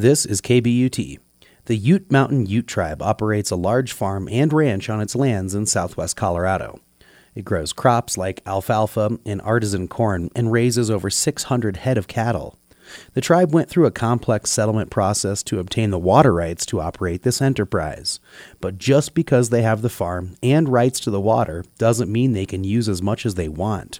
This is KBUT. The Ute Mountain Ute Tribe operates a large farm and ranch on its lands in southwest Colorado. It grows crops like alfalfa and artisan corn and raises over 600 head of cattle. The tribe went through a complex settlement process to obtain the water rights to operate this enterprise. But just because they have the farm and rights to the water doesn't mean they can use as much as they want.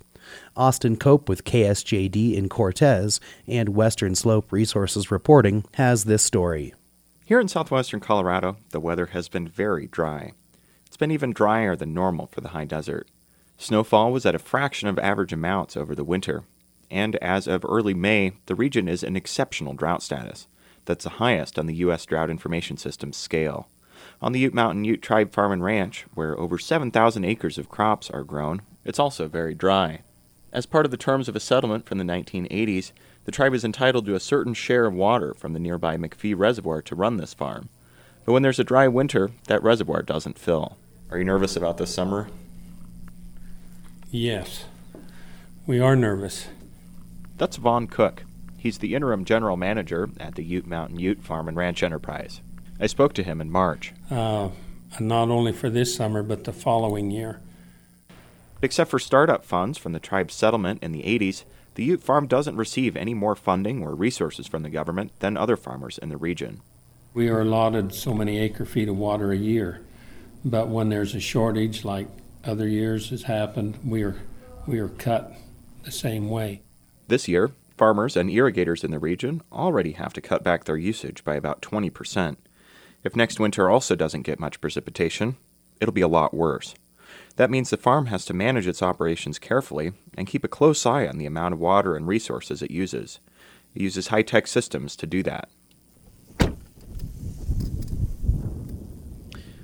Austin Cope with KSJD in Cortez and Western Slope Resources Reporting has this story. Here in southwestern Colorado, the weather has been very dry. It's been even drier than normal for the high desert. Snowfall was at a fraction of average amounts over the winter, and as of early May, the region is in exceptional drought status. That's the highest on the U.S. Drought Information System scale. On the Ute Mountain Ute Tribe Farm and Ranch, where over 7,000 acres of crops are grown, it's also very dry. As part of the terms of a settlement from the 1980s, the tribe is entitled to a certain share of water from the nearby McPhee Reservoir to run this farm. But when there's a dry winter, that reservoir doesn't fill. Are you nervous about this summer? Yes, we are nervous. That's Vaughn Cook. He's the interim general manager at the Ute Mountain Ute Farm and Ranch Enterprise. I spoke to him in March. Not only for this summer, but the following year. Except for startup funds from the tribe's settlement in the 80s, the Ute Farm doesn't receive any more funding or resources from the government than other farmers in the region. We are allotted so many acre-feet of water a year, but when there's a shortage like other years has happened, we are cut the same way. This year, farmers and irrigators in the region already have to cut back their usage by about 20%. If next winter also doesn't get much precipitation, it'll be a lot worse. That means the farm has to manage its operations carefully and keep a close eye on the amount of water and resources it uses. It uses high-tech systems to do that.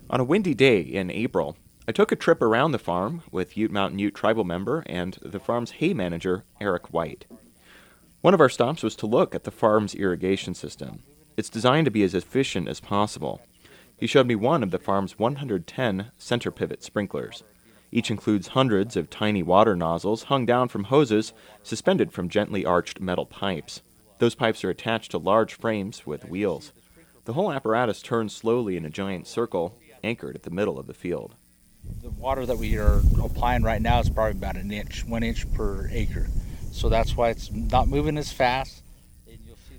On a windy day in April, I took a trip around the farm with Ute Mountain Ute tribal member and the farm's hay manager, Eric White. One of our stops was to look at the farm's irrigation system. It's designed to be as efficient as possible. He showed me one of the farm's 110 center pivot sprinklers. Each includes hundreds of tiny water nozzles hung down from hoses suspended from gently arched metal pipes. Those pipes are attached to large frames with wheels. The whole apparatus turns slowly in a giant circle, anchored at the middle of the field. The water that we are applying right now is probably about an inch, 1 inch per acre. So that's why it's not moving as fast.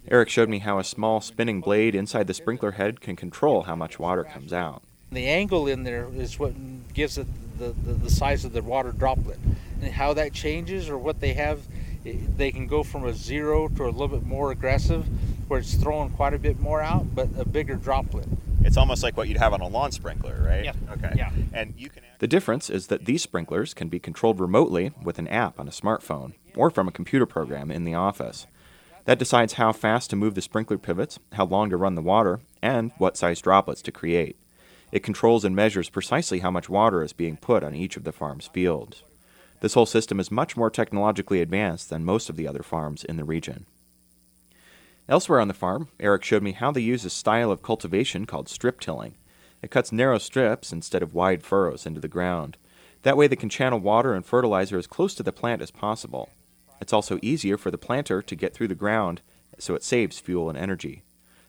Eric showed me how a small spinning blade inside the sprinkler head can control how much water comes out. The angle in there is what gives it the size of the water droplet. And how that changes or what they have, they can go from a zero to a little bit more aggressive, where it's throwing quite a bit more out, but a bigger droplet. It's almost like what you'd have on a lawn sprinkler, right? Yeah. Okay. Yeah. And you can the difference is that these sprinklers can be controlled remotely with an app on a smartphone or from a computer program in the office. That decides how fast to move the sprinkler pivots, how long to run the water, and what size droplets to create. It controls and measures precisely how much water is being put on each of the farm's fields. This whole system is much more technologically advanced than most of the other farms in the region. Elsewhere on the farm, Eric showed me how they use a style of cultivation called strip tilling. It cuts narrow strips instead of wide furrows into the ground. That way they can channel water and fertilizer as close to the plant as possible. It's also easier for the planter to get through the ground, so it saves fuel and energy.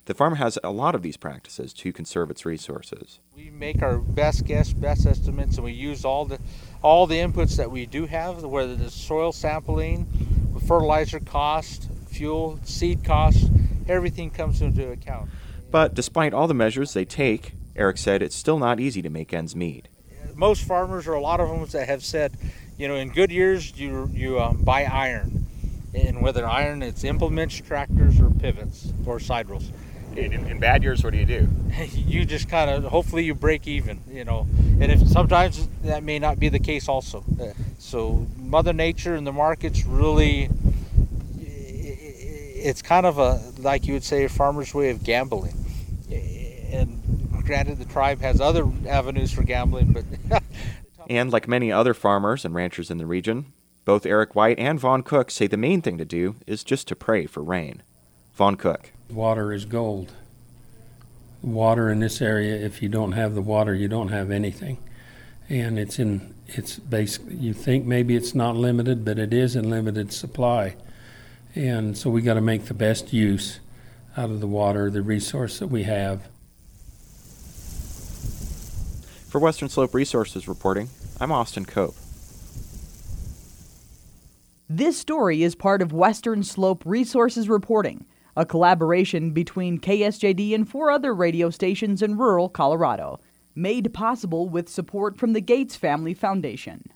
The farm has a lot of these practices to conserve its resources. We make our best guess, best estimates, and we use all the inputs that we do have, whether it's soil sampling, fertilizer cost, fuel, seed costs, everything comes into account. But despite all the measures they take, Eric said it's still not easy to make ends meet. Most farmers, or a lot of them, that have said, you know, in good years you buy iron, and whether iron it's implements, tractors, or pivots, or side rolls. In bad years, what do? You just kind of, hopefully you break even, you know, and if sometimes that may not be the case also. So Mother Nature and the markets really, it's kind of a, like you would say, a farmer's way of gambling. And granted, the tribe has other avenues for gambling, but... And like many other farmers and ranchers in the region, both Eric White and Vaughn Cook say the main thing to do is just to pray for rain. Vaughn Cook. Water is gold. Water in this area, if you don't have the water, you don't have anything. And it's basically, you think maybe it's not limited, but it is in limited supply. And so we got to make the best use out of the water, the resource that we have. For Western Slope Resources Reporting, I'm Austin Cope. This story is part of Western Slope Resources Reporting, a collaboration between KSJD and 4 other radio stations in rural Colorado, made possible with support from the Gates Family Foundation.